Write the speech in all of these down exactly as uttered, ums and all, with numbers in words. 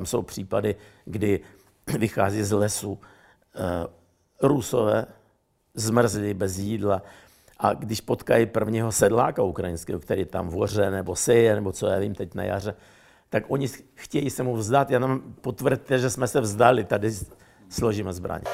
Tam jsou případy, kdy vychází z lesu Rusové, zmrzli bez jídla, a když potkají prvního sedláka ukrajinského, který tam voře nebo seje, nebo co já vím teď na jaře, tak oni chtějí se mu vzdát. Já nám potvrďte, že jsme se vzdali, tady složíme zbraně.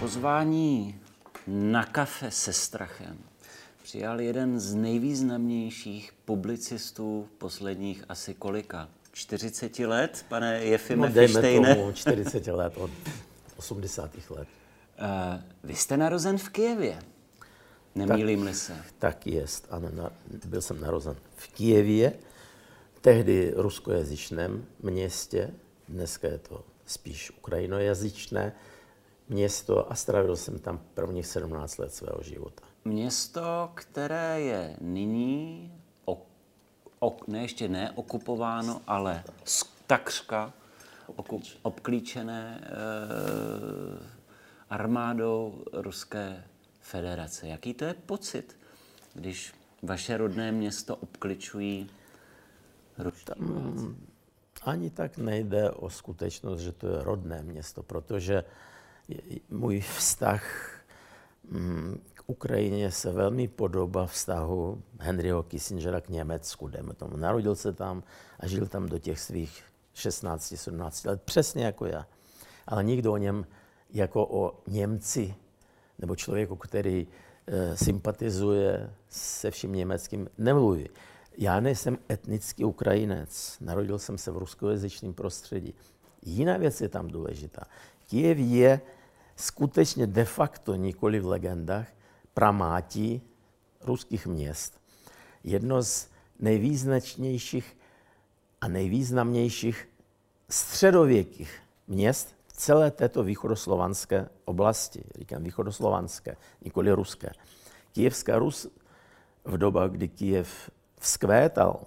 Pozvání na kafe se Strachem přijal jeden z nejvýznamnějších publicistů posledních asi kolika? čtyřicet let, pane Jefime Fištejne? No, dejme tomu čtyřicet let, od osmdesátých let. Uh, vy jste narozen v Kyjevě, nemýlím-li se. Tak jest, ano, na, byl jsem narozen v Kyjevě, tehdy ruskojazyčném městě, dneska je to spíš ukrajinojazyčné město, a strávil jsem tam prvních sedmnáct let svého života. Město, které je nyní ok, ok, ne, ještě ne okupováno, ale takřka oku, obklíčené eh, armádou Ruské federace. Jaký to je pocit, když vaše rodné město obkličují ruští vojáci? Ani tak nejde o skutečnost, že to je rodné město, protože je, můj vztah k Ukrajině se velmi podobá vztahu Henryho Kissingera k Německu. Tomu. Narodil se tam a žil tam do těch svých šestnácti sedmnácti let, přesně jako já. Ale nikdo o něm jako o Němci nebo člověku, který e, sympatizuje se vším německým, nemluví. Já nejsem etnický Ukrajinec, narodil jsem se v ruskojazyčném prostředí. Jiná věc je tam důležitá. Kyjev je skutečně de facto, nikoli v legendách, pramátí ruských měst. Jedno z nejvýznačnějších a nejvýznamnějších středověkých měst v celé této východoslovanské oblasti. Říkám východoslovanské, nikoli ruské. Kyjevská Rus v době, kdy Kyjev vzkvétal,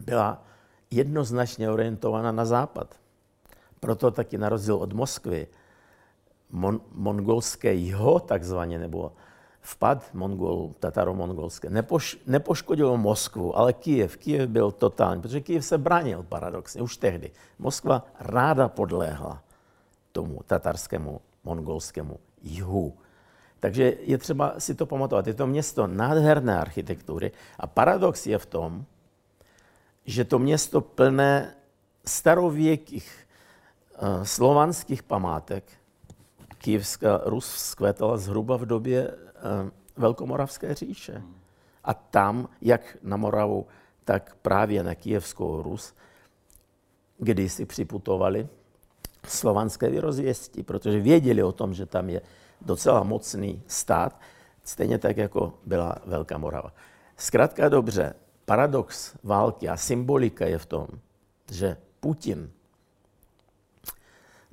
byla jednoznačně orientována na západ. Proto taky na rozdíl od Moskvy Mon- mongolské jiho, takzvaně, nebo vpad mongolů, tataro-mongolské, nepoš- nepoškodilo Moskvu, ale Kyjev. Kyjev byl totální, protože Kyjev se bránil paradoxně už tehdy. Moskva ráda podléhla tomu tatarskému, mongolskému jihu. Takže je třeba si to pamatovat. Je to město nádherné architektury a paradox je v tom, že to město plné starověkých uh, slovanských památek. Kyjevská Rus vzkvétala zhruba v době Velkomoravské říše. A tam, jak na Moravu, tak právě na Kyjevskou Rus, kdysi připutovali slovanské vyrozvěsti, protože věděli o tom, že tam je docela mocný stát, stejně tak, jako byla Velká Morava. Zkrátka dobře, paradox války a symbolika je v tom, že Putin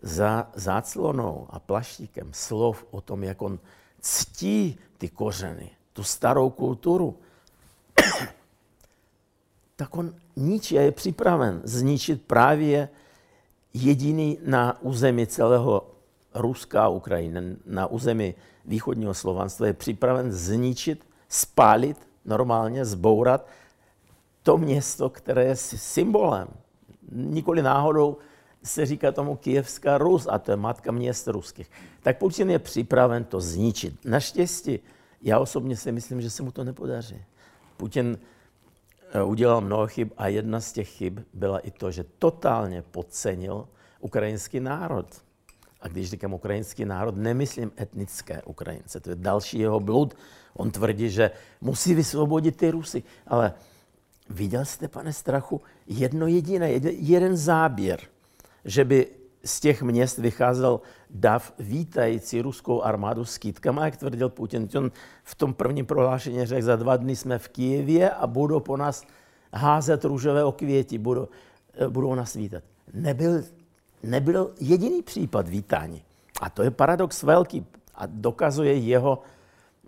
za záclonou a plaštíkem slov o tom, jak on ctí ty kořeny, tu starou kulturu, tak on ničí a je připraven zničit právě jediný na území celého Ruska a Ukrajiny, na území východního slovanstva, je připraven zničit, spálit, normálně zbourat to město, které je symbolem, nikoli náhodou, se říká tomu Kyjevská Rus, a to je matka měst ruských, tak Putin je připraven to zničit. Naštěstí, já osobně si myslím, že se mu to nepodaří. Putin udělal mnoho chyb a jedna z těch chyb byla i to, že totálně podcenil ukrajinský národ. A když říkám ukrajinský národ, nemyslím etnické Ukrajince. To je další jeho blud. On tvrdí, že musí vysvobodit ty Rusy. Ale viděl jste, pane Strachu, jedno jediné, jeden záběr, že by z těch měst vycházel dav vítající ruskou armádu s kytkama, jak tvrdil Putin. On v tom prvním prohlášení řekl, za dva dny jsme v Kyjevě a budou po nás házet růžové okvěti, budou, budou nás vítat. Nebyl, nebyl jediný případ vítání. A to je paradox velký a dokazuje jeho,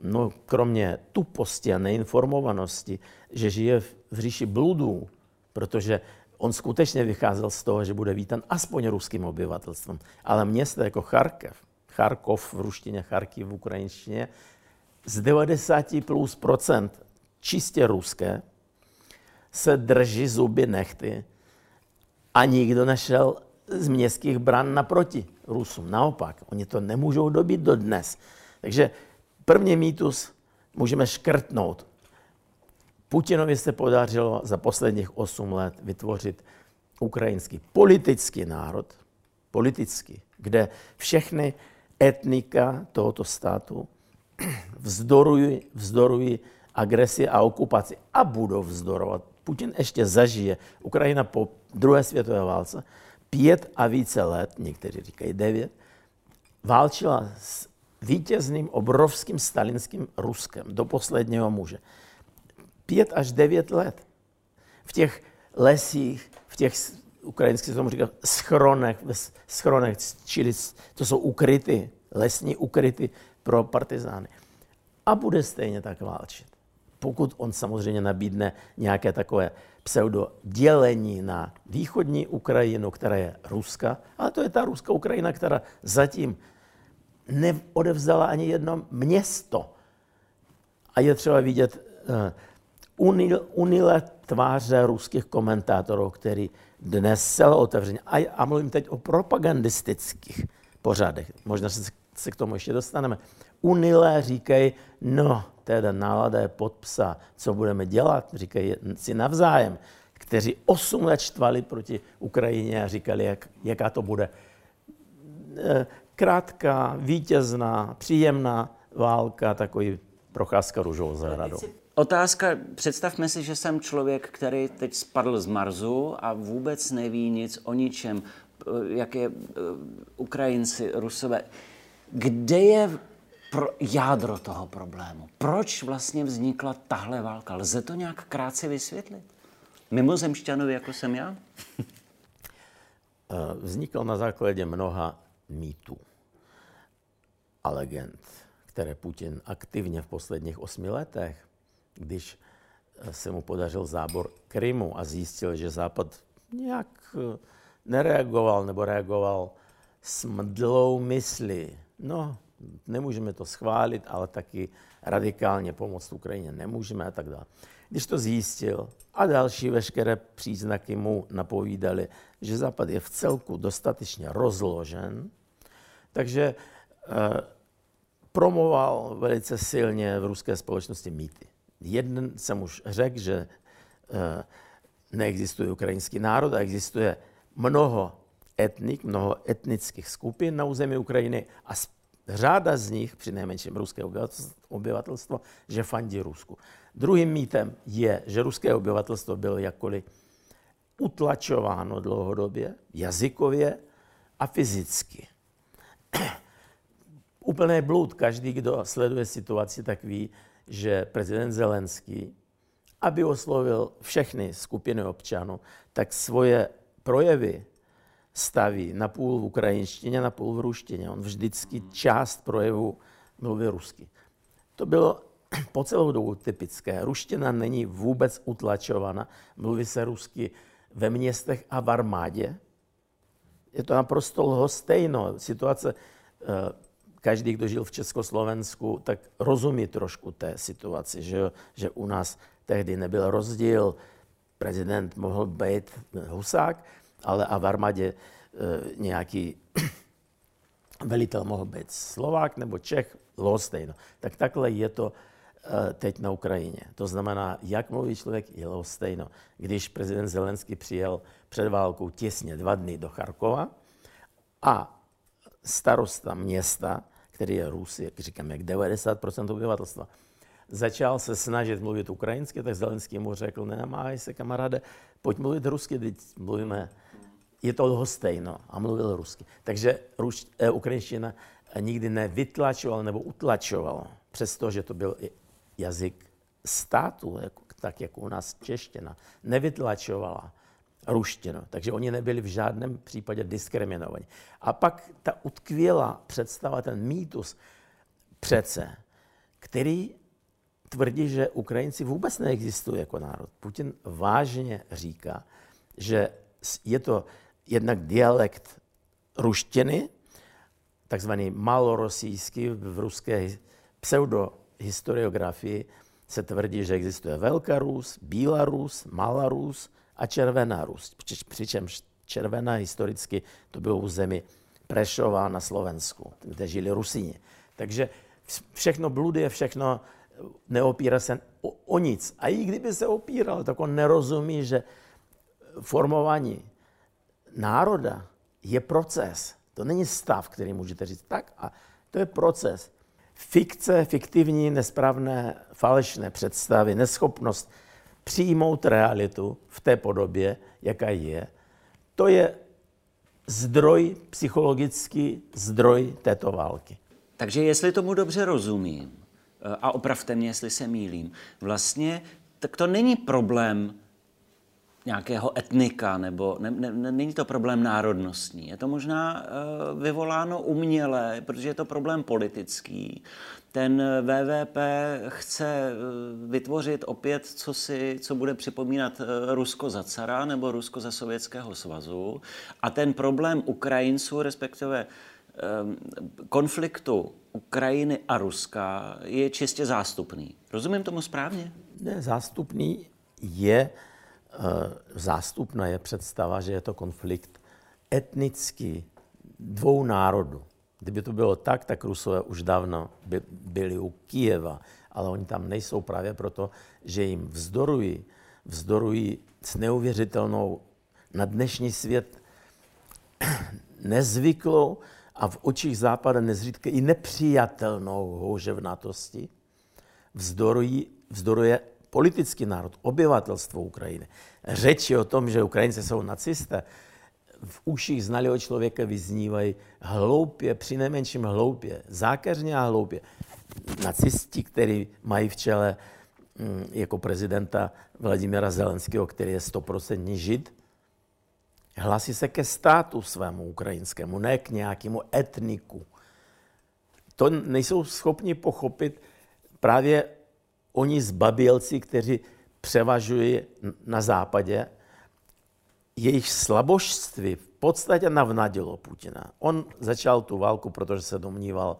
no, kromě tuposti a neinformovanosti, že žije v říši bludů, protože on skutečně vycházel z toho, že bude vítan aspoň ruským obyvatelstvem. Ale město jako Charkov, Charkov v ruštině, Charkiv v ukrajinštině, z devadesát plus procent čistě ruské, se drží zuby nehty a nikdo nešel z městských bran naproti Rusům. Naopak, oni to nemůžou dobít dodnes. Takže první mýtus můžeme škrtnout. Putinovi se podařilo za posledních osm let vytvořit ukrajinský politický národ, politický, kde všechny etnika tohoto státu vzdorují, vzdorují agresi a okupaci a budou vzdorovat. Putin ještě zažije. Ukrajina po druhé světové válce pět a více let, někteří říkají devět, válčila s vítězným obrovským stalinským Ruskem do posledního muže. Pět až devět let. V těch lesích, v těch ukrajinských, tomu říkám, schronech, schronech, čili to jsou ukryty, lesní ukryty pro partizány. A bude stejně tak válčit. Pokud on samozřejmě nabídne nějaké takové pseudodělení na východní Ukrajinu, která je ruská, ale to je ta ruská Ukrajina, která zatím neodevzdala ani jedno město. A je třeba vidět uh, unil, unilé tváře ruských komentátorů, který dnes celé otevřeně, a, a mluvím teď o propagandistických pořádech, možná se, se k tomu ještě dostaneme, unilé říkají, no, teda nálada je pod psa, co budeme dělat, říkají si navzájem, kteří osm let štvali proti Ukrajině a říkali, jak, jaká to bude krátká, vítězná, příjemná válka, takový procházka růžovou zahradou. Otázka, představme si, že jsem člověk, který teď spadl z Marsu a vůbec neví nic o ničem, jak je Ukrajinci, Rusové. Kde je pro jádro toho problému? Proč vlastně vznikla tahle válka? Lze to nějak krátce vysvětlit? Mimozemšťanovi, jako jsem já? Vznikl na základě mnoha mýtů a legend, které Putin aktivně v posledních osmi letech, když se mu podařil zábor Krymu a zjistil, že Západ nějak nereagoval nebo reagoval s mdlou myslí. No, nemůžeme to schválit, ale taky radikálně pomoct Ukrajině nemůžeme a tak dále. Když to zjistil a další veškeré příznaky mu napovídaly, že Západ je v celku dostatečně rozložen, takže eh, promoval velice silně v ruské společnosti mýty. Jeden jsem už řekl, že eh, neexistuje ukrajinský národ a existuje mnoho etnik, mnoho etnických skupin na území Ukrajiny a řáda z nich, přinejmenším ruské obyvatelstvo, že fandí Rusku. Druhým mýtem je, že ruské obyvatelstvo bylo jakkoliv utlačováno dlouhodobě, jazykově a fyzicky. Úplný blud. Každý, kdo sleduje situaci, tak ví, že prezident Zelenský, aby oslovil všechny skupiny občanů, tak svoje projevy staví na půl v ukrajinštině, na půl v ruštině. On vždycky část projevu mluví rusky. To bylo po celou dobu typické. Ruština není vůbec utlačována. Mluví se rusky ve městech a v armádě. Je to naprosto lhostejno. Situace, každý, kdo žil v Československu, tak rozumí trošku té situaci, že, že u nás tehdy nebyl rozdíl. Prezident mohl být husák, ale a v armádě e, nějaký velitel mohl být Slovák nebo Čech, lhostejno. Tak takhle je to e, teď na Ukrajině. To znamená, jak mluví člověk, je lhostejno. Když prezident Zelenský přijel před válkou těsně dva dny do Charkova a starosta města, který je Rus, jak říkám, jak devadesát procent obyvatelstva, začal se snažit mluvit ukrajinsky, tak Zelenský mu řekl, nenamáhaj se, kamaráde, pojď mluvit rusky, teď mluvíme, je to lhostejno, a mluvil rusky. Takže ruš, eh, ukrajinština nikdy nevytlačovala nebo utlačovala, přestože to byl jazyk státu, jako, tak jako u nás čeština, nevytlačovala ruštinu, takže oni nebyli v žádném případě diskriminovaní. A pak ta utkvěla představa, ten mýtus přece, který tvrdí, že Ukrajinci vůbec neexistují jako národ. Putin vážně říká, že je to jednak dialekt ruštiny, takzvaný malorosijský, v ruské pseudohistoriografii se tvrdí, že existuje Velká Rus, Bílá Rus, Malá Rus a Červená Rus. Přičemž Červená historicky to bylo území Prešova na Slovensku, kde žili Rusíni. Takže všechno bluduje, všechno neopírá se o, o nic. A i kdyby se opíral, tak on nerozumí, že formování národa je proces. To není stav, který můžete říct tak, a to je proces. Fikce, fiktivní, nesprávné, falešné představy, neschopnost přijmout realitu v té podobě, jaká je, to je zdroj, psychologický zdroj této války. Takže jestli tomu dobře rozumím, a opravte mě, jestli se mýlím, vlastně tak to není problém nějakého etnika, nebo ne, ne, ne, není to problém národnostní. Je to možná uh, vyvoláno uměle, protože je to problém politický. Ten V V P chce uh, vytvořit opět, co, si, co bude připomínat uh, Rusko za cara nebo Rusko za Sovětského svazu. A ten problém Ukrajinců, respektive um, konfliktu Ukrajiny a Ruska, je čistě zástupný. Rozumím tomu správně? Ne, zástupný je... Zástupná je představa, že je to konflikt etnický dvou národů. Kdyby to bylo tak, tak Rusové už dávno by, byli u Kyjeva, ale oni tam nejsou právě proto, že jim vzdorují, vzdorují s neuvěřitelnou, na dnešní svět nezvyklou a v očích Západa nezřídka i nepřijatelnou houževnatosti, vzdorují, vzdoruje politický národ, obyvatelstvo Ukrajiny. Řeči o tom, že Ukrajinci jsou nacisté, v uších znalého člověka vyznívají hloupě, přinejmenším hloupě, zákeřně a hloupě. Nacisti, který mají v čele jako prezidenta Vladimira Zelenského, který je stoprocentní žid, hlásí se ke státu svému ukrajinskému, ne k nějakému etniku. To nejsou schopni pochopit právě oni zbabělci, kteří převažují na západě, jejich slabožství v podstatě navnadilo Putina. On začal tu válku, protože se domníval,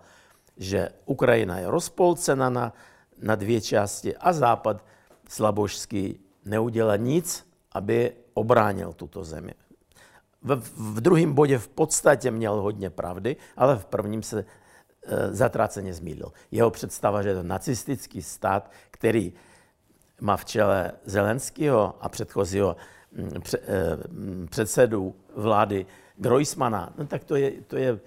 že Ukrajina je rozpolcena na, na dvě části a Západ slabožský neudělá nic, aby obránil tuto zemi. V, v druhém bodě v podstatě měl hodně pravdy, ale v prvním se zatraceně zmýlil. Jeho představa, že je to nacistický stát, který má v čele Zelenského a předchozího předsedu vlády Grojsmana, no tak to, je, to, je,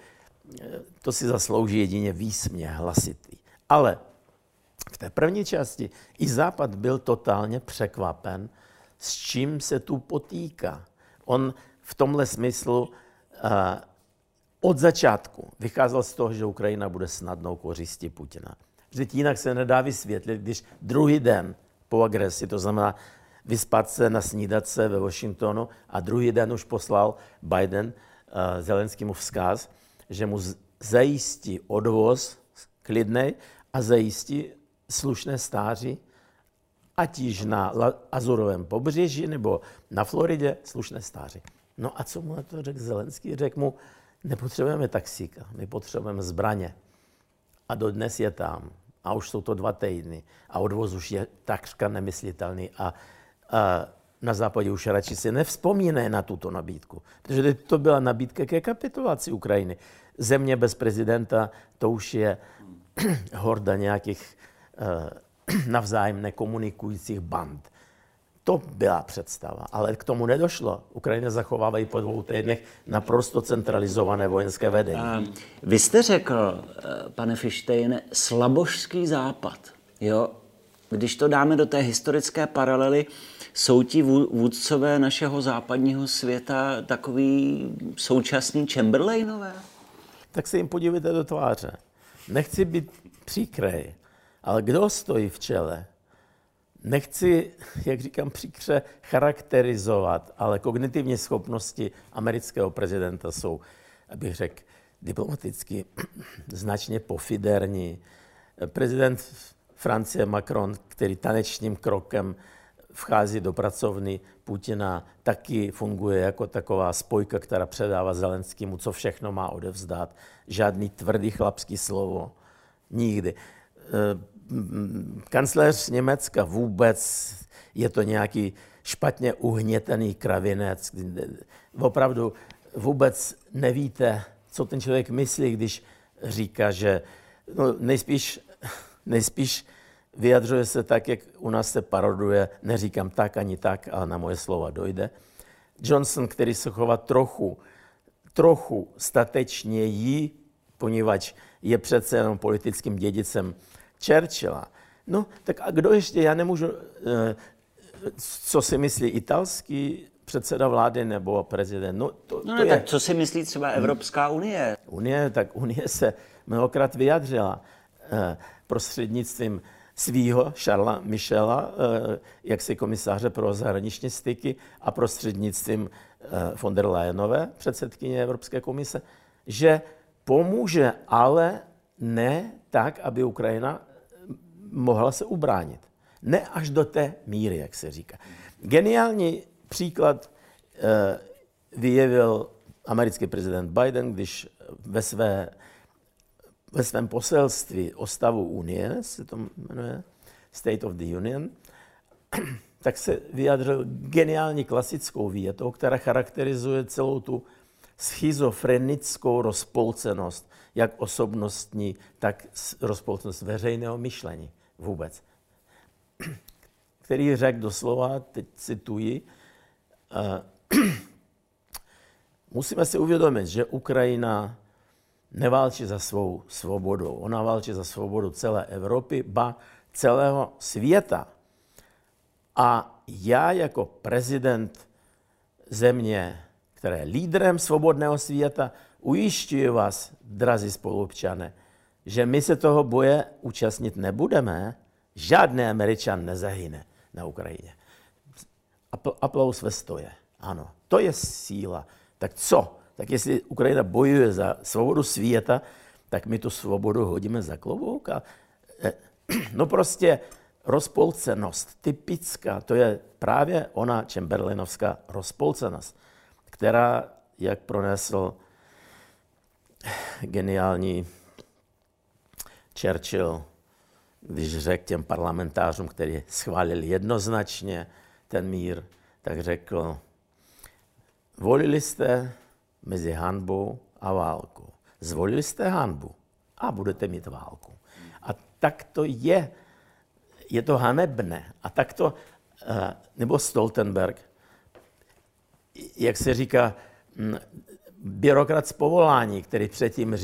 to si zaslouží jedině výsměch hlasitý. Ale v té první části i Západ byl totálně překvapen, s čím se tu potýká. On v tomhle smyslu od začátku vycházel z toho, že Ukrajina bude snadnou kořistí Putina. Vždyť jinak se nedá vysvětlit, když druhý den po agresi, to znamená vyspat se, nasnídat se ve Washingtonu a druhý den už poslal Biden uh, Zelenskému vzkaz, že mu zajistí odvoz klidnej a zajistí slušné stáří, ať již na Azurovém pobřeží nebo na Floridě, slušné stáří. No a co mu na to řekl Zelenský? Řekl mu, nepotřebujeme taxíka, my potřebujeme zbraně. A dodnes je tam. A už jsou to dva týdny. A odvoz už je takřka nemyslitelný. A, a na západě už radši si nevzpomínají na tuto nabídku. Protože to byla nabídka ke kapitulaci Ukrajiny. Země bez prezidenta, to už je horda nějakých eh, navzájem nekomunikujících band. To byla představa, ale k tomu nedošlo. Ukrajina zachovává i po dvou týdnech naprosto centralizované vojenské vedení. Vy jste řekl, pane Fištejne, slabožský západ. Jo? Když to dáme do té historické paralely, jsou ti vůdcové našeho západního světa takový současní Chamberlainové? Tak se jim podívejte do tváře. Nechci být příkrej, ale kdo stojí v čele? Nechci, jak říkám, příkře charakterizovat, ale kognitivní schopnosti amerického prezidenta jsou, abych řekl, diplomaticky značně pofidérní. Prezident Francie Macron, který tanečním krokem vchází do pracovny Putina, taky funguje jako taková spojka, která předává Zelenskému, co všechno má odevzdat. Žádný tvrdý chlapský slovo. Nikdy. Kancléř Německa vůbec, je to nějaký špatně uhnětený kravinec. Opravdu vůbec nevíte, co ten člověk myslí, když říká, že no, nejspíš, nejspíš vyjadřuje se tak, jak u nás se paroduje, neříkám tak ani tak, ale na moje slova dojde. Johnson, který se chová trochu, trochu statečněji, poněvadž je přece jenom politickým dědicem Churchilla. No, tak a kdo ještě, já nemůžu, co si myslí italský předseda vlády nebo prezident? No, to, no ne, to je... tak co si myslí třeba Evropská unie? Unie, tak unie se mnohokrát vyjadřila prostřednictvím svýho Charlesa Michela, jaksi komisáře pro zahraniční styky, a prostřednictvím von der Leyenové, předsedkyně Evropské komise, že pomůže, ale ne tak, aby Ukrajina mohla se ubránit. Ne až do té míry, jak se říká. Geniální příklad vyjevil americký prezident Biden, když ve své ve svém poselství o stavu Unie, se to jmenuje State of the Union, tak se vyjádřil geniální klasickou větou, která charakterizuje celou tu schizofrenickou rozpolcenost, jak osobnostní, tak rozpolcenost veřejného myšlení vůbec. Který řekl doslova, teď cituji, musíme si uvědomit, že Ukrajina neválčí za svou svobodu. Ona válčí za svobodu celé Evropy, ba celého světa. A já jako prezident země, která je lídrem svobodného světa, ujišťuji vás, drazí spoluobčané, že my se toho boje účastnit nebudeme. Žádný Američan nezahyne na Ukrajině. Apl- aplaus ve stoje. Ano, to je síla. Tak co? Tak jestli Ukrajina bojuje za svobodu světa, tak my tu svobodu hodíme za klobouk. A, no prostě rozpolcenost, typická, to je právě ona Chamberlainovská rozpolcenost, která, jak pronesl geniální Churchill, když řekl těm parlamentářům, kteří schválili jednoznačně ten mír, tak řekl, volili jste mezi hanbou a válkou. Zvolili jste hanbu a budete mít válku. A tak to je. Je to hanebné. A tak to, nebo Stoltenberg, jak se říká, byrokrat z povolání, který předtím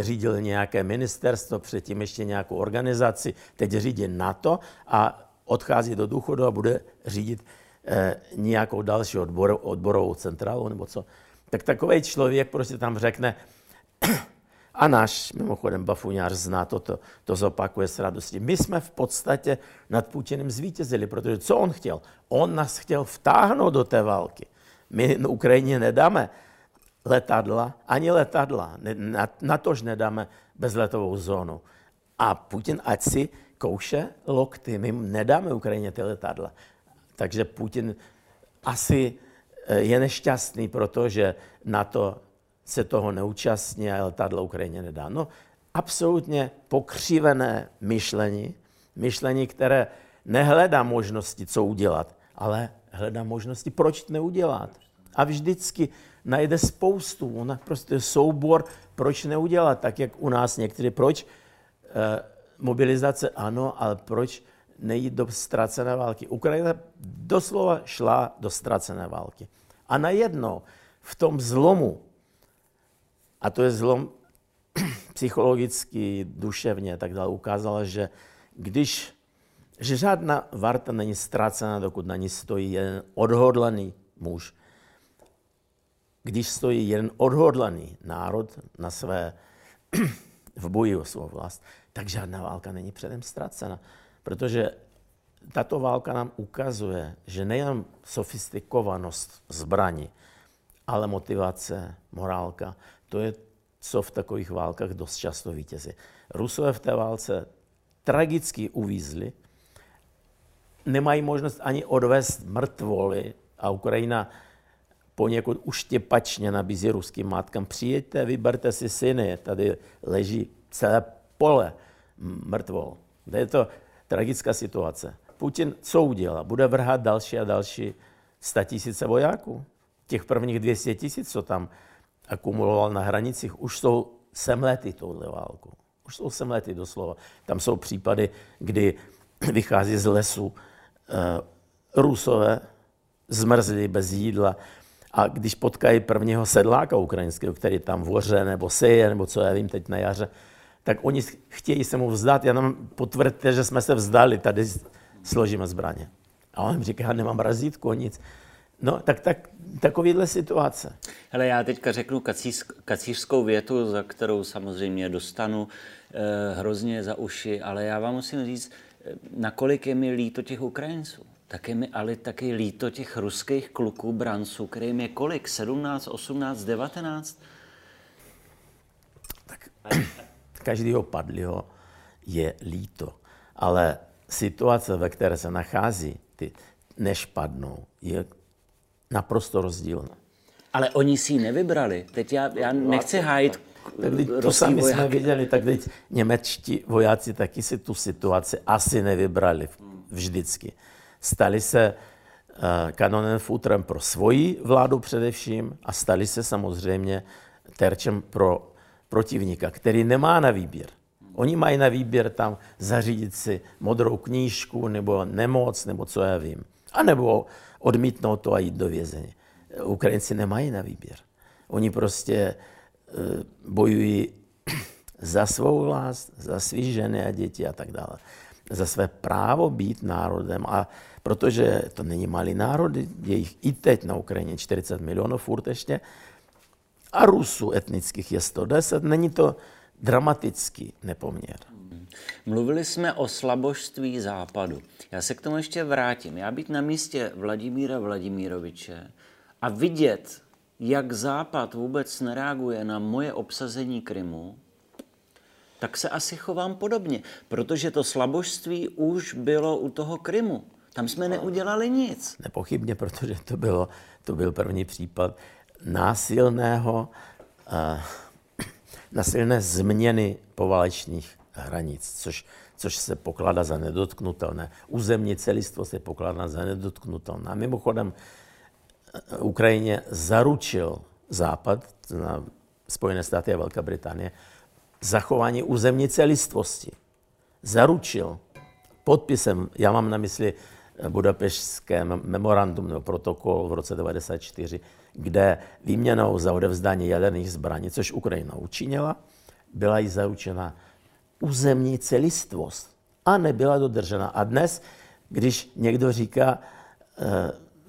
řídil nějaké ministerstvo, předtím ještě nějakou organizaci, teď řídí NATO a odchází do důchodu a bude řídit nějakou další odbor, odborovou centrálu nebo co. Tak takový člověk prostě tam řekne, a náš, mimochodem, bafuňář zná to, to, to zopakuje s radostí. My jsme v podstatě nad Putinem zvítězili, protože co on chtěl? On nás chtěl vtáhnout do té války. My Ukrajině nedáme letadla, ani letadla, na, na tož nedáme bezletovou zónu. A Putin ať si kouše lokty, my nedáme Ukrajině ty letadla. Takže Putin asi je nešťastný, protože NATO se toho neúčastní a letadlo Ukrajině nedá. No, absolutně pokřivené myšlení, myšlení, které nehledá možnosti, co udělat, ale hledá možnosti, proč to neudělat. A vždycky najde spoustu, prostě soubor, proč neudělat, tak jak u nás někteří, proč eh, mobilizace ano, ale proč nejít do ztracené války. Ukrajina doslova šla do ztracené války. A najednou v tom zlomu, a to je zlom psychologicky, duševně a tak dále, ukázala, že když že žádná varta není ztracena, dokud na ní stojí jeden odhodlaný muž. Když stojí jeden odhodlaný národ na své, v boji o svou vlast, tak žádná válka není předem ztracena. Protože tato válka nám ukazuje, že nejen sofistikovanost zbraní, ale motivace, morálka, to je, co v takových válkách dost často vítězí. Rusové v té válce tragicky uvízli nemají možnost ani odvést mrtvoly a Ukrajina poněkud uštěpačně nabízí ruským matkám. Přijďte, vyberte si syny, tady leží celé pole mrtvol. Je to tragická situace. Putin co udělá? Bude vrhat další a další statisíce vojáků. Těch prvních dvě stě tisíc, co tam akumuloval na hranicích, už jsou semlety touhle válku. Už jsou semlety doslova. Tam jsou případy, kdy vychází z lesu e, Rusové, zmrzli bez jídla. A když potkají prvního sedláka ukrajinského, který tam voře nebo seje, nebo co já vím teď na jaře, tak oni chtějí se mu vzdát. Já nám potvrďte, že jsme se vzdali, tady složíme zbraně. A on jim říká, já nemám razítko, nic. No, tak, tak takovýhle situace. Hele, já teďka řeknu kacíř, kacířskou větu, za kterou samozřejmě dostanu eh, hrozně za uši, ale já vám musím říct, nakolik je mi líto těch Ukrajinců. Tak je mi ale taky líto těch ruských kluků, branců, kterým je kolik? sedmnáct, osmnáct, devatenáct? Tak každého padlého je líto, ale situace, ve které se nachází, ty než padnou, je naprosto rozdílná. Ale oni si ji nevybrali. Teď já, já nechci hájit to sami vojáky. Jsme viděli, tak teď němečtí vojáci taky si tu situaci asi nevybrali vždycky. Stali se uh, kanonem futrem pro svoji vládu především a stali se samozřejmě terčem pro protivníka, který nemá na výběr. Oni mají na výběr tam zařídit si modrou knížku nebo nemoc, nebo co já vím. A nebo odmítnout to a jít do vězení. Ukrajinci nemají na výběr. Oni prostě uh, bojují za svou vlast, za svý ženy a děti a tak dále. Za své právo být národem. A protože to není malý národ, je jich i teď na Ukrajině čtyřicet milionů furt ještě. A Rusů etnických je sto deset. Není to dramatický nepoměr. Mluvili jsme o slabožství Západu. Já se k tomu ještě vrátím. Já být na místě Vladimíra Vladimiroviče a vidět, jak Západ vůbec nereaguje na moje obsazení Krymu, tak se asi chovám podobně, protože to slabožství už bylo u toho Krymu. Tam jsme neudělali nic. Nepochybně, protože to, bylo, to byl první případ násilného, uh, násilné změny poválečných hranic, což, což se pokládá za nedotknutelné. Územní celistvo se pokládá za nedotknutelné. A mimochodem Ukrajině zaručil Západ, Spojené státy a Velká Británie, zachování územní celistvosti. Zaručil podpisem, já mám na mysli Budapešské memorandum nebo protokol v roce devadesát čtyři, kde výměnou za odevzdání jaderných zbraní, což Ukrajina učinila, byla jí zaručena územní celistvost a nebyla dodržena. A dnes, když někdo říká,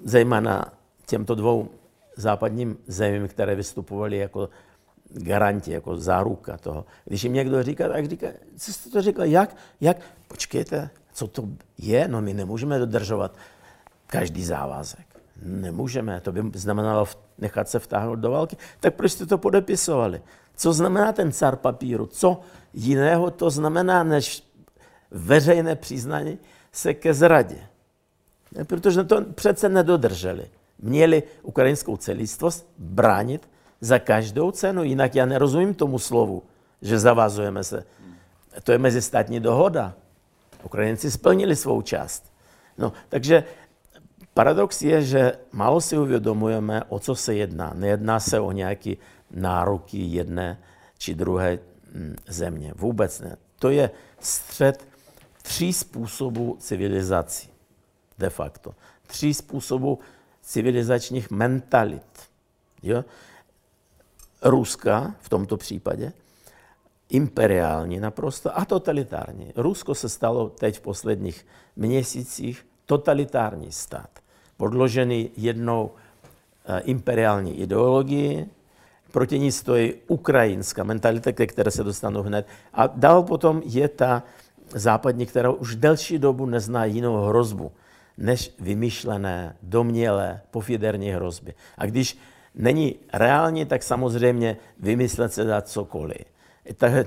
zejména těmto dvou západním zemím, které vystupovaly jako garanti, jako záruka toho. Když jim někdo říká, tak říká, co jste to říkal, jak, jak, počkejte, co to je, no my nemůžeme dodržovat každý závazek. Nemůžeme, to by znamenalo nechat se vtáhnout do války. Tak proč jste to podepisovali? Co znamená ten car papíru? Co jiného to znamená, než veřejné přiznání se ke zradě? Protože to přece nedodrželi. Měli ukrajinskou celistvost bránit za každou cenu, jinak já nerozumím tomu slovu, že zavazujeme se. To je mezistátní dohoda. Ukrajinci splnili svou část. No, takže paradox je, že málo si uvědomujeme, o co se jedná. Nejedná se o nějaké nároky jedné či druhé země. Vůbec ne. To je střet tří způsobů civilizací. De facto. Tří způsobů civilizačních mentalit. Jo? Ruska v tomto případě, imperiální naprosto a totalitární. Rusko se stalo teď v posledních měsících totalitární stát, podložený jednou imperiální ideologii, proti ní stojí ukrajinská mentalita, ke které se dostanou hned. A dál potom je ta západní, která už delší dobu nezná jinou hrozbu, než vymyšlené, domnělé, pofiderní hrozby. A když není reálně, tak samozřejmě vymyslet se dá cokoliv.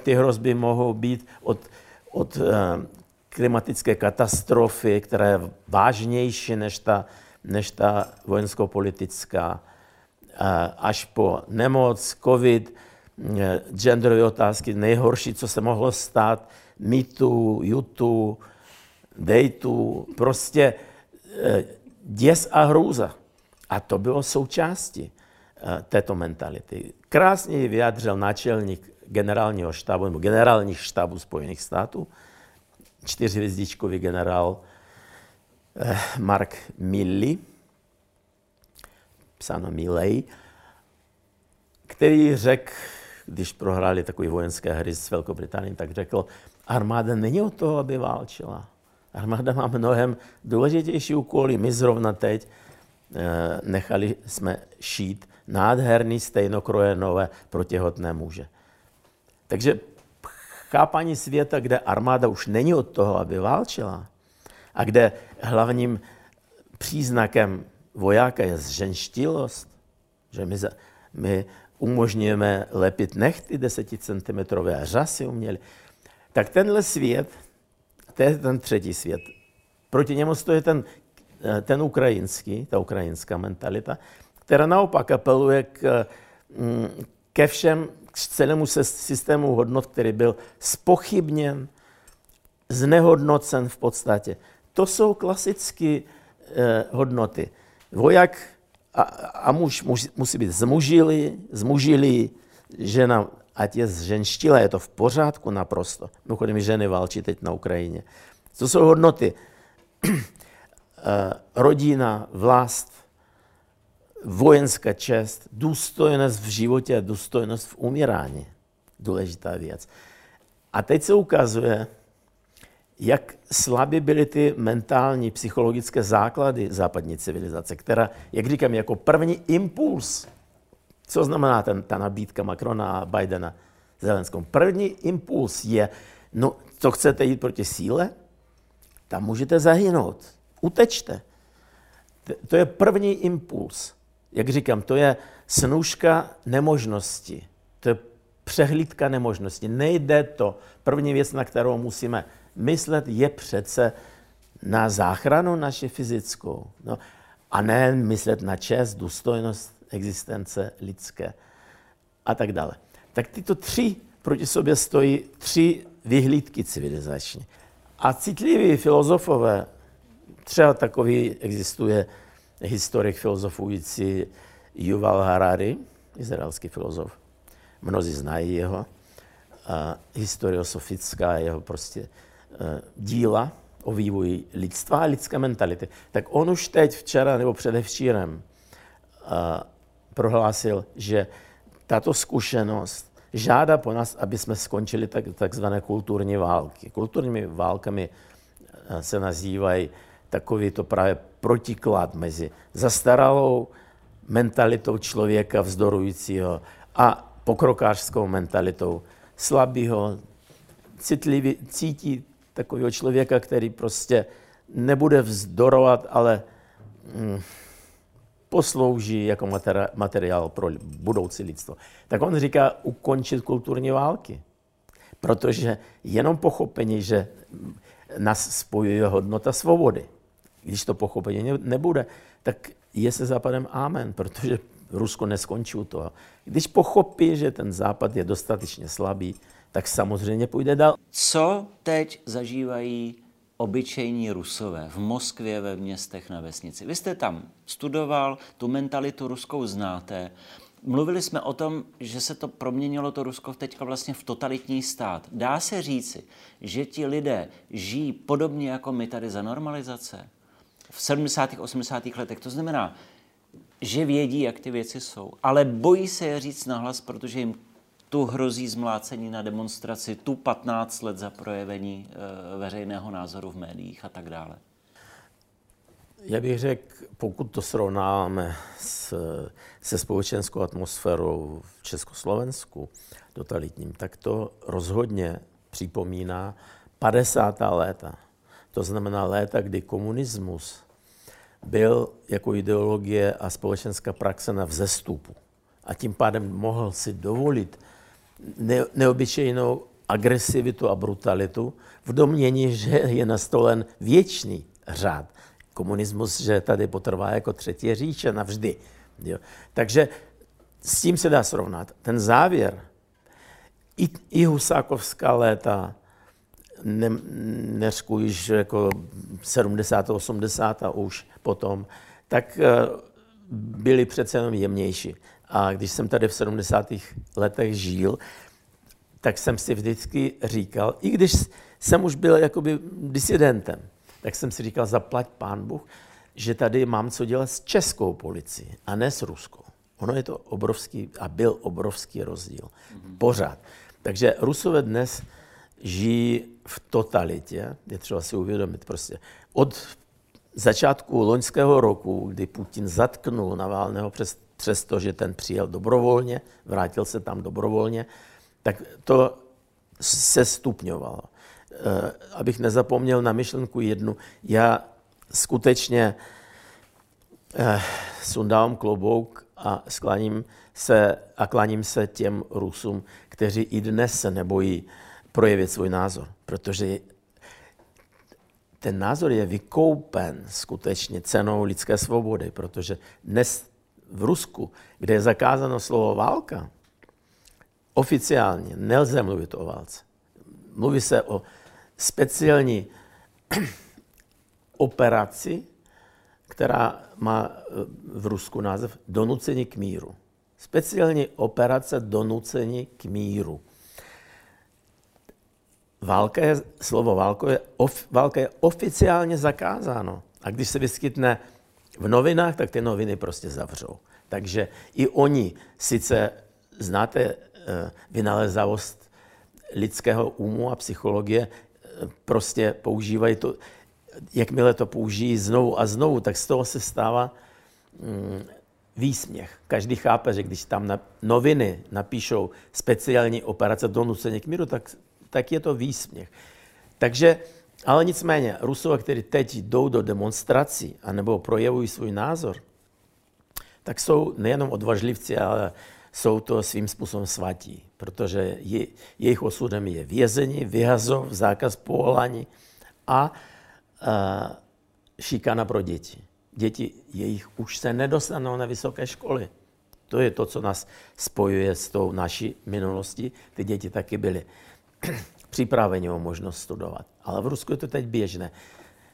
Ty hrozby mohou být od, od klimatické katastrofy, která je vážnější než ta, než ta vojensko-politická, až po nemoc, covid, genderové otázky, nejhorší, co se mohlo stát, mitu, jutu, dejtu, prostě děs a hrůza. A to bylo součástí této mentality. Krásně ji vyjádřil náčelník generálního štábu, nebo generálních štábů Spojených států, čtyřhvězdičkový generál Mark Milley, psáno Milley, který řekl, když prohráli takové vojenské hry s Velkou Británií, tak řekl, armáda není od toho, aby válčila. Armáda má mnohem důležitější úkoly. My zrovna teď nechali jsme šít nádherný stejnokroje nové protihotné muže. Takže chápání světa, kde armáda už není od toho, aby válčila, a kde hlavním příznakem vojáka je zženštilost, že my, my umožňujeme lepit nechty deseticentimetrové a řasy uměli, tak tenhle svět, to je ten třetí svět. Proti němu stojí ten, ten ukrajinský, ta ukrajinská mentalita, která naopak apeluje k, ke všem, k celému systému hodnot, který byl zpochybněn, znehodnocen v podstatě. To jsou klasické eh, hodnoty. Voják a, a muž musí být zmužilý, zmužilý, žena, ať je zženštila, je to v pořádku naprosto. Mimochodem, ženy válčí teď na Ukrajině. To jsou hodnoty. Rodina, vlast, vojenská čest, důstojnost v životě a důstojnost v umírání. Důležitá věc. A teď se ukazuje, jak slabě byly ty mentální, psychologické základy západní civilizace, která, jak říkám, jako první impuls, co znamená ten, ta nabídka Macrona a Bidena Zelenskému? První impuls je, no, co chcete jít proti síle? Tam můžete zahynout. Utečte. To je první impuls. Jak říkám, to je snůška nemožnosti. To je přehlídka nemožnosti. Nejde to. První věc, na kterou musíme myslet, je přece na záchranu naši fyzickou. No, a ne myslet na čest, důstojnost, existence lidské a tak dále. Tak tyto tři proti sobě stojí tři vyhlídky civilizační. A citliví filozofové, třeba takový existuje historik filozofující Yuval Harari, izraelský filozof, mnozí znají jeho historiosofická, jeho prostě díla o vývoji lidstva a lidské mentality. Tak on už teď včera nebo předevčírem prohlásil, že tato zkušenost žádá po nás, aby jsme skončili tak, takzvané kulturní války. Kulturními válkami se nazývají takový to právě protiklad mezi zastaralou mentalitou člověka vzdorujícího a pokrokářskou mentalitou slabého, citlivý, cítí takového člověka, který prostě nebude vzdorovat, ale mm, poslouží jako materiál pro budoucí lidstvo. Tak on říká ukončit kulturní války, protože jenom pochopení, že nás spojuje hodnota svobody. Když to pochopení nebude, tak je se Západem amen, protože Rusko neskončí u toho. Když pochopí, že ten Západ je dostatečně slabý, tak samozřejmě půjde dál. Co teď zažívají obyčejní Rusové v Moskvě, ve městech, na vesnici? Vy jste tam studoval, tu mentalitu ruskou znáte. Mluvili jsme o tom, že se to proměnilo to Rusko teďka vlastně v totalitní stát. Dá se říci, že ti lidé žijí podobně jako my tady za normalizace? V sedmdesátých a osmdesátých letech. To znamená, že vědí, jak ty věci jsou, ale bojí se je říct nahlas, protože jim tu hrozí zmlácení na demonstraci, tu patnáct let za projevení e, veřejného názoru v médiích a tak dále. Já bych řekl, pokud to srovnáme s, se společenskou atmosférou v Československu totalitním, tak to rozhodně připomíná padesátá léta. To znamená léta, kdy komunismus byl jako ideologie a společenská praxe na vzestupu. A tím pádem mohl si dovolit neobyčejnou agresivitu a brutalitu v domnění, že je nastolen věčný řád. Komunismus, že tady potrvá jako třetí říše navždy. Jo. Takže s tím se dá srovnat. Ten závěr, i, i husákovská léta, ne, neřku již jako sedmdesátá, osmdesátá už potom, tak byly přece jenom jemnější. A když jsem tady v sedmdesátých letech žil, tak jsem si vždycky říkal, i když jsem už byl jakoby disidentem, tak jsem si říkal, zaplať pán Bůh, že tady mám co dělat s českou policií a ne s ruskou. Ono je to obrovský a byl obrovský rozdíl. Pořád. Takže Rusové dnes žijí v totalitě, je třeba si uvědomit prostě. Od začátku loňského roku, kdy Putin zatknul Navalného přes, přesto, že ten přijel dobrovolně, vrátil se tam dobrovolně, tak to se stupňovalo. E, abych nezapomněl na myšlenku jednu, já skutečně e, sundám klobouk a skláním se, a kláním se těm Rusům, kteří i dnes se nebojí projevit svůj názor, protože ten názor je vykoupen skutečně cenou lidské svobody, protože dnes v Rusku, kde je zakázáno slovo válka, oficiálně nelze mluvit o válce. Mluví se o speciální operaci, která má v Rusku název donucení k míru. Speciální operace donucení k míru. Válka je, slovo válko je, of, válka je oficiálně zakázáno. A když se vyskytne v novinách, tak ty noviny prostě zavřou. Takže i oni sice znáte vynalezavost lidského úmu a psychologie, prostě používají to, jakmile to použijí znovu a znovu, tak z toho se stává mm, výsměch. Každý chápe, že když tam na, noviny napíšou speciální operace donucení k míru, tak tak je to výsměch. Takže, ale nicméně, Rusové, kteří teď jdou do demonstrací anebo projevují svůj názor, tak jsou nejenom odvažlivci, ale jsou to svým způsobem svatí, protože je, jejich osudem je vězení, vyhazov, zákaz povolání a, a šikana pro děti. Děti jejich už se nedostanou na vysoké školy. To je to, co nás spojuje s tou naší minulostí. Ty děti taky byly připraveni o možnost studovat. Ale v Rusku je to teď běžné.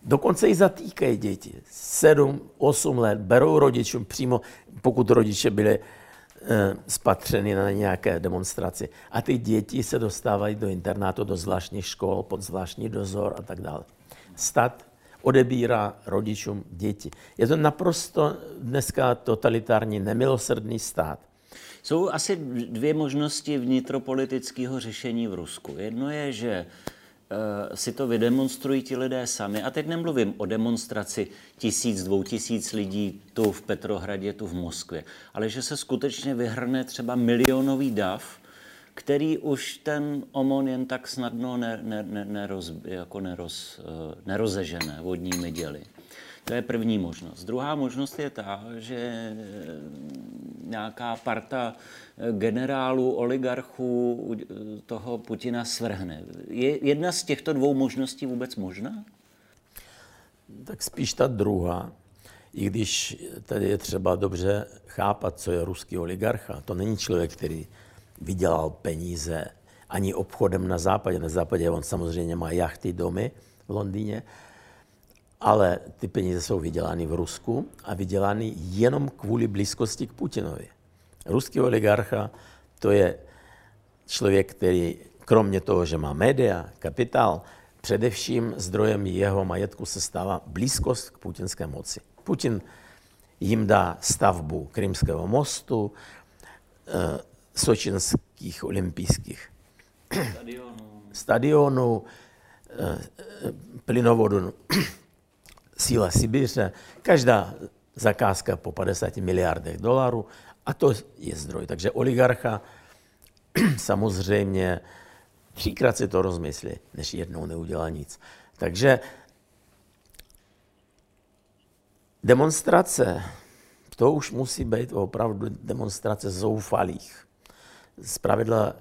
Dokonce i zatýkají děti. sedm, osm let berou rodičům přímo, pokud rodiče byli e, spatřeni na nějaké demonstraci. A ty děti se dostávají do internátu, do zvláštních škol, pod zvláštní dozor a tak dále. Stát odebírá rodičům děti. Je to naprosto dneska totalitární, nemilosrdný stát. Jsou asi dvě možnosti vnitropolitického řešení v Rusku. Jedno je, že e, si to vydemonstrují ti lidé sami. A teď nemluvím o demonstraci tisíc, dvou tisíc lidí tu v Petrohradě, tu v Moskvě. Ale že se skutečně vyhrne třeba milionový dav, který už ten OMON jen tak snadno ne, ne, ne, neroz, jako neroz, nerozežené vodní děli. To je první možnost. Druhá možnost je ta, že nějaká parta generálů, oligarchů toho Putina svrhne. Je jedna z těchto dvou možností vůbec možná? Tak spíš ta druhá. I když tady je třeba dobře chápat, co je ruský oligarcha. To není člověk, který vydělal peníze ani obchodem na západě. Na západě on samozřejmě má jachty, domy v Londýně. Ale ty peníze jsou vydělány v Rusku a vydělány jenom kvůli blízkosti k Putinovi. Ruský oligarcha to je člověk, který kromě toho, že má média, kapitál, především zdrojem jeho majetku se stává blízkost k putinské moci. Putin jim dá stavbu Krymského mostu, sočinských olympijských stadionů, stadionu, plynovodu, Síla Sibiře, každá zakázka po padesáti miliardech dolarů a to je zdroj. Takže oligarcha samozřejmě třikrát si to rozmyslí, než jednou neudělá nic. Takže demonstrace, to už musí být opravdu demonstrace zoufalých. Zpravidla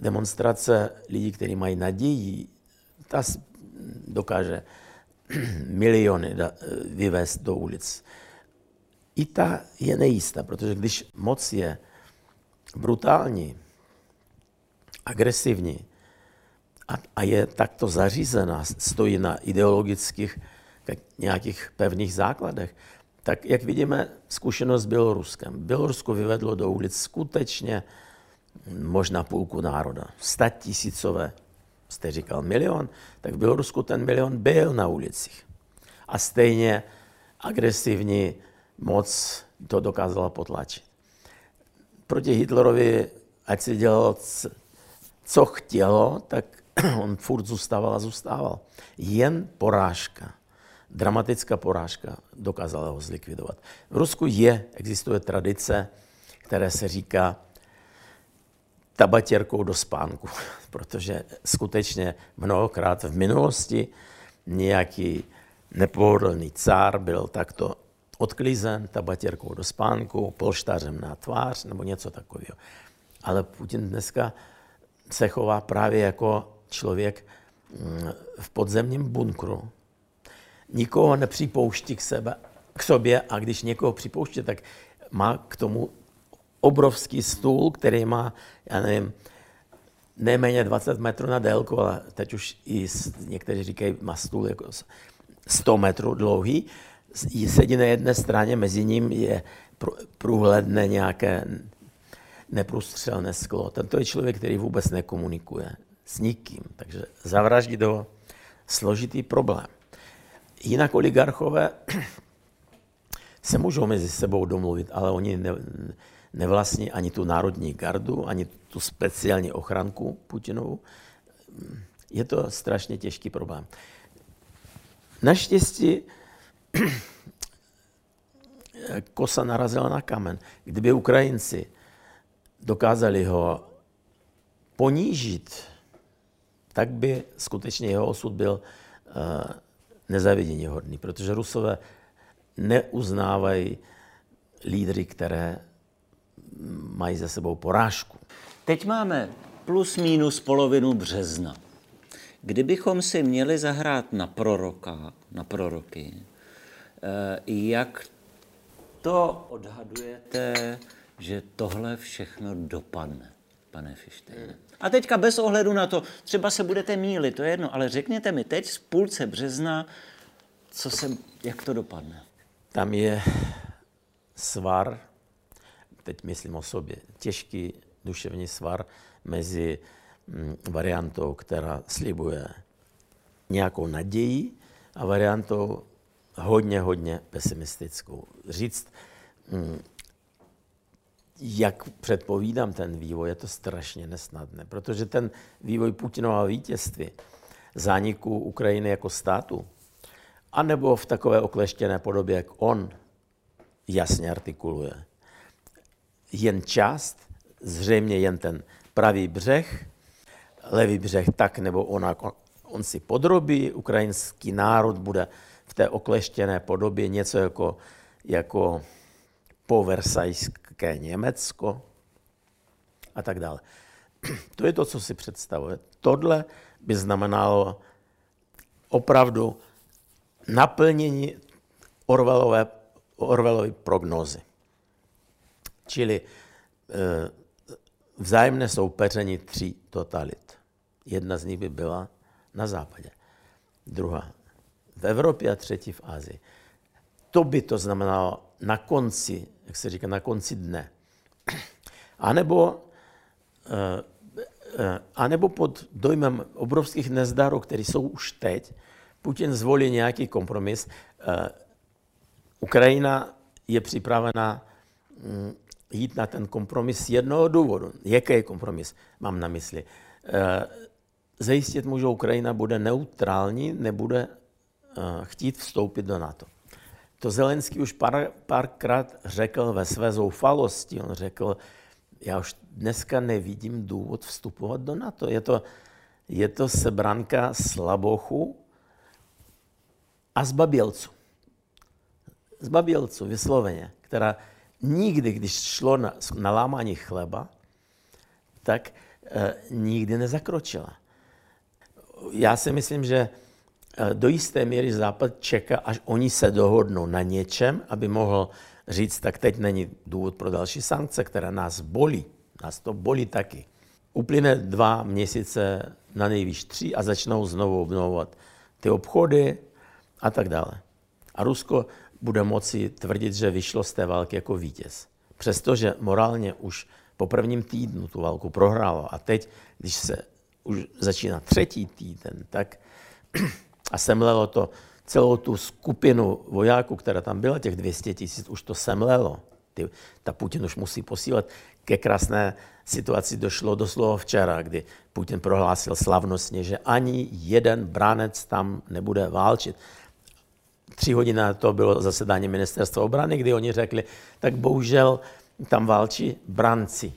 demonstrace lidí, kteří mají naději, ta dokáže miliony vyvést do ulic. I ta je nejistá, protože když moc je brutální, agresivní a, a je takto zařízená, stojí na ideologických nějakých pevných základech, tak jak vidíme, zkušenost s Běloruskem. Bělorusko vyvedlo do ulic skutečně možná půlku národa. Statisícové, jste říkal milion, tak v Bělorusku ten milion byl na ulicích. A stejně agresivní moc to dokázala potlačit. Proti Hitlerovi, ať si dělal, co chtělo, tak on furt zůstával a zůstával. Jen porážka, dramatická porážka dokázala ho zlikvidovat. V Rusku je, existuje tradice, která se říká tabatěrkou do spánku, protože skutečně mnohokrát v minulosti nějaký nepohodlný cár byl takto odklizen tabatěrkou do spánku, polštářem na tvář nebo něco takového. Ale Putin dneska se chová právě jako člověk v podzemním bunkru. Nikoho nepřipouští k sebe, k sobě a když někoho připouští, tak má k tomu obrovský stůl, který má, já nevím, nejméně dvacet metrů na délku, ale teď už i někteří říkají, má stůl jako sto metrů dlouhý, sedí na jedné straně, mezi ním je průhledné nějaké neprůstřelné sklo. Tento je člověk, který vůbec nekomunikuje s nikým, takže zavraždí do složitý problém. Jinak oligarchové se můžou mezi sebou domluvit, ale oni ne, nevlastní ani tu národní gardu, ani tu speciální ochranku Putinovu. Je to strašně těžký problém. Naštěstí kosa narazila na kamen. Kdyby Ukrajinci dokázali ho ponížit, tak by skutečně jeho osud byl nezaviděníhodný, protože Rusové neuznávají lídry, které mají za sebou porážku. Teď máme plus minus polovinu března. Kdybychom si měli zahrát na proroka, na proroky, jak to odhadujete, že tohle všechno dopadne, pane Fištejne? A teďka bez ohledu na to, třeba se budete mýlit, to je jedno, ale řekněte mi teď z půlce března, co se, jak to dopadne. Tam je svar, teď myslím o sobě, těžký duševní svar mezi variantou, která slibuje nějakou naději, a variantou hodně, hodně pesimistickou. Říct, jak předpovídám ten vývoj, je to strašně nesnadné, protože ten vývoj Putinova vítězství, zániku Ukrajiny jako státu, anebo v takové okleštěné podobě, jak on jasně artikuluje, jen část, zřejmě jen ten pravý břeh, levý břeh tak nebo onak, on, on si podrobí, ukrajinský národ bude v té okleštěné podobě něco jako, jako po Versailleské Německo a tak dále. To je to, co si představuje. Tohle by znamenalo opravdu naplnění Orwellové, Orwellovy prognózy. Čili e, vzájemné soupeření tří totalit. Jedna z nich by byla na západě, druhá v Evropě a třetí v Asii. To by to znamenalo na konci, jak se říká, na konci dne. A nebo, a nebo pod dojmem obrovských nezdarů, které jsou už teď, Putin zvolí nějaký kompromis. Ukrajina je připravena jít na ten kompromis z jednoho důvodu. Jaký kompromis mám na mysli? Zajistit mu, že Ukrajina bude neutrální, nebude chtít vstoupit do NATO. To Zelenský už pár, párkrát řekl ve své zoufalosti. On řekl, já už dneska nevidím důvod vstupovat do NATO. Je to, je to sebranka slabochů a zbabělců. Zbabělců, vysloveně, která nikdy, když šlo na, na lámání chleba, tak e, nikdy nezakročila. Já si myslím, že do jisté míry Západ čeká, až oni se dohodnou na něčem, aby mohl říct, tak teď není důvod pro další sankce, která nás bolí. Nás to bolí taky. Uplyne dva měsíce, na nejvýš tři, a začnou znovu obnovovat ty obchody a tak dále. A Rusko bude moci tvrdit, že vyšlo z té války jako vítěz. Přestože morálně už po prvním týdnu tu válku prohrálo a teď, když se už začíná třetí týden, tak a semlelo to celou tu skupinu vojáků, která tam byla, těch dvě stě tisíc, už to semlelo. Ty, ta Putin už musí posílat. Ke krásné situaci došlo doslova včera, kdy Putin prohlásil slavnostně, že ani jeden branec tam nebude válčit. Tři hodiny to bylo zasedání ministerstva obrany, kdy oni řekli, tak bohužel tam válčí branci.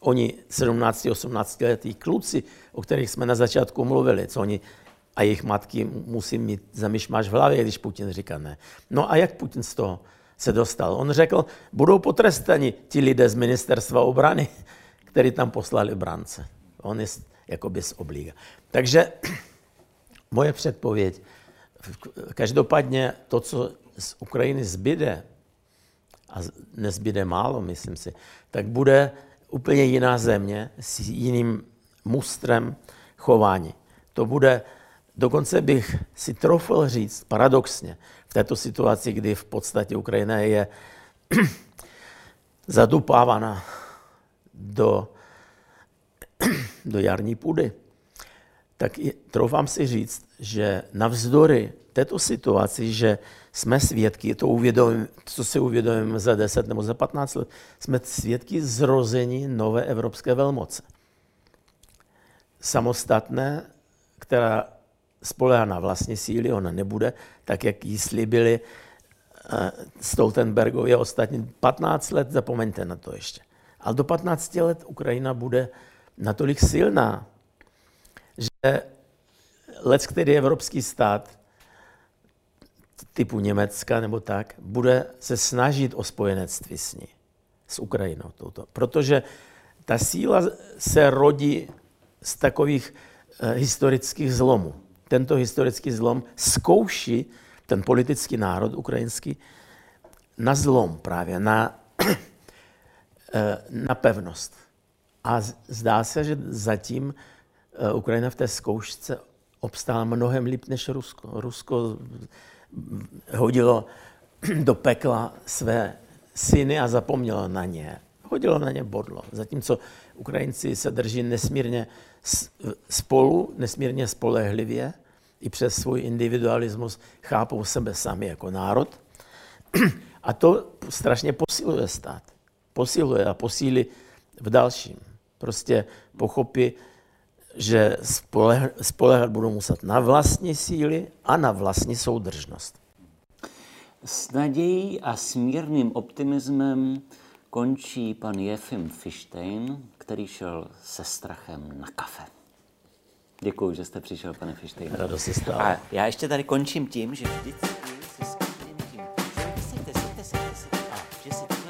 Oni sedmnácti osmnáctiletí kluci, o kterých jsme na začátku mluvili, co oni a jejich matky musí mít zamišmáš v hlavě, když Putin říká ne. No a jak Putin z toho se dostal? On řekl, budou potrestani ti lidé z ministerstva obrany, kteří tam poslali brance. On je jakoby z obliga. Takže moje předpověď, každopádně to, co z Ukrajiny zbyde, a nezbyde málo, myslím si, tak bude úplně jiná země s jiným mustrem chování. To bude, dokonce bych si troufal říct, paradoxně, v této situaci, kdy v podstatě Ukrajina je zadupávána do, do jarní půdy, tak je, troufám si říct, že navzdory této situaci, že jsme svědky, to, uvědomím, to si uvědomíme za deset nebo za patnáct let, jsme svědky zrození nové evropské velmoce. Samostatné, která spolehá na vlastní síly, ona nebude, tak jak jí slíbili Stoltenbergovi a ostatní patnáct let, zapomeňte na to ještě. Ale do patnácti let Ukrajina bude natolik silná, že lec, který evropský stát typu Německa nebo tak, bude se snažit o spojenectví s ní, s Ukrajinou. Touto. Protože ta síla se rodí z takových e, historických zlomů. Tento historický zlom zkouší ten politický národ ukrajinský na zlom právě, na, e, na pevnost. A zdá se, že zatím Ukrajina v té zkoušce obstála mnohem líp než Rusko. Rusko hodilo do pekla své syny a zapomnělo na ně. Hodilo na ně bodlo. Zatímco Ukrajinci se drží nesmírně spolu, nesmírně spolehlivě, i přes svůj individualismus chápou sebe sami jako národ. A to strašně posiluje stát. Posiluje a posílí v dalším. Prostě pochopí, že spoléhat budou muset na vlastní síly a na vlastní soudržnost. S nadějí a smírným optimismem končí pan Jefim Fištejn, který šel se Strachem na kafe. Děkuju, že jste přišel, pane Fištejn. Radost se stala. A já ještě tady končím tím, že vždycky se s každým tím, že myslíte, že jste se, že si